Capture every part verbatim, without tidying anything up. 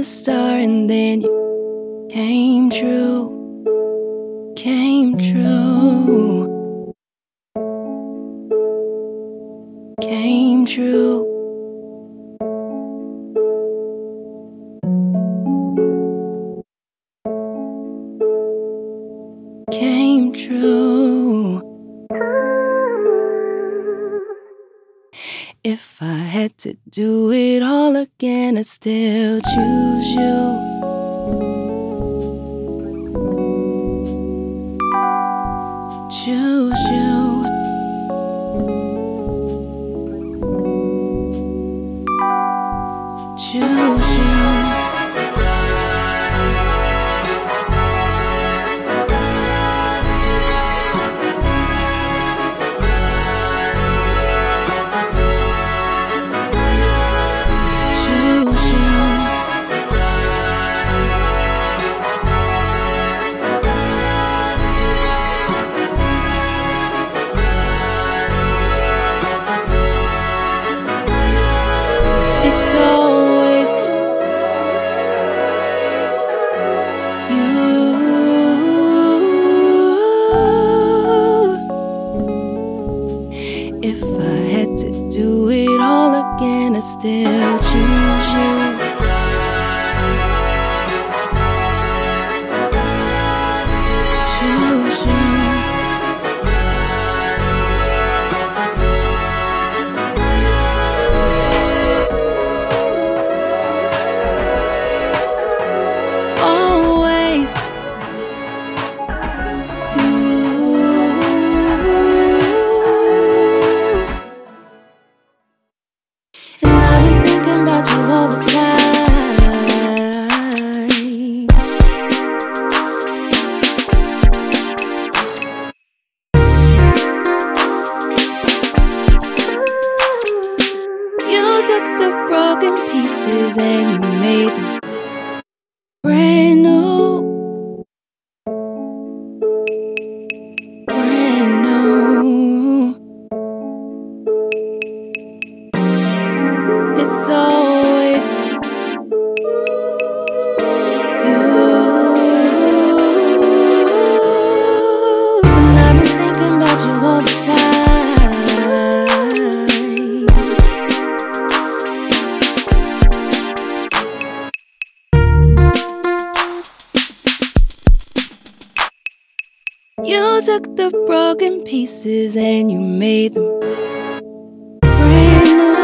a star, and then you came true, came true, came true. Came true. If I had to do it all again, I'd still choose you. Choose you. Choose you. If I had to do it all again, I'd still choose you. Choose you. Always about you all the time. You took the broken pieces and you made them brand new, brand new. It's all you took the broken pieces and you made them brand new,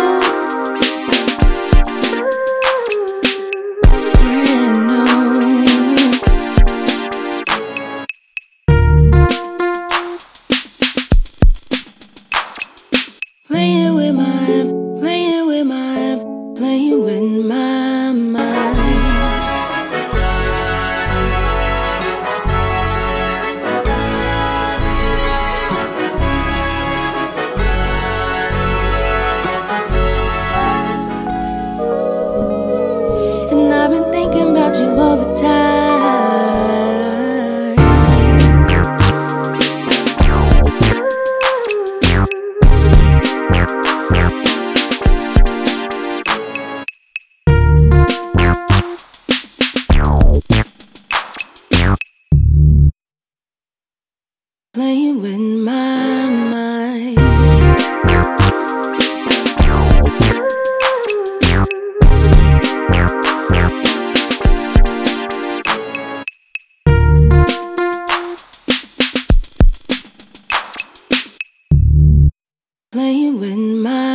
brand new. Playing with my, playing with my, playing with my mind. You all the time. Playing with my mind. Playing with my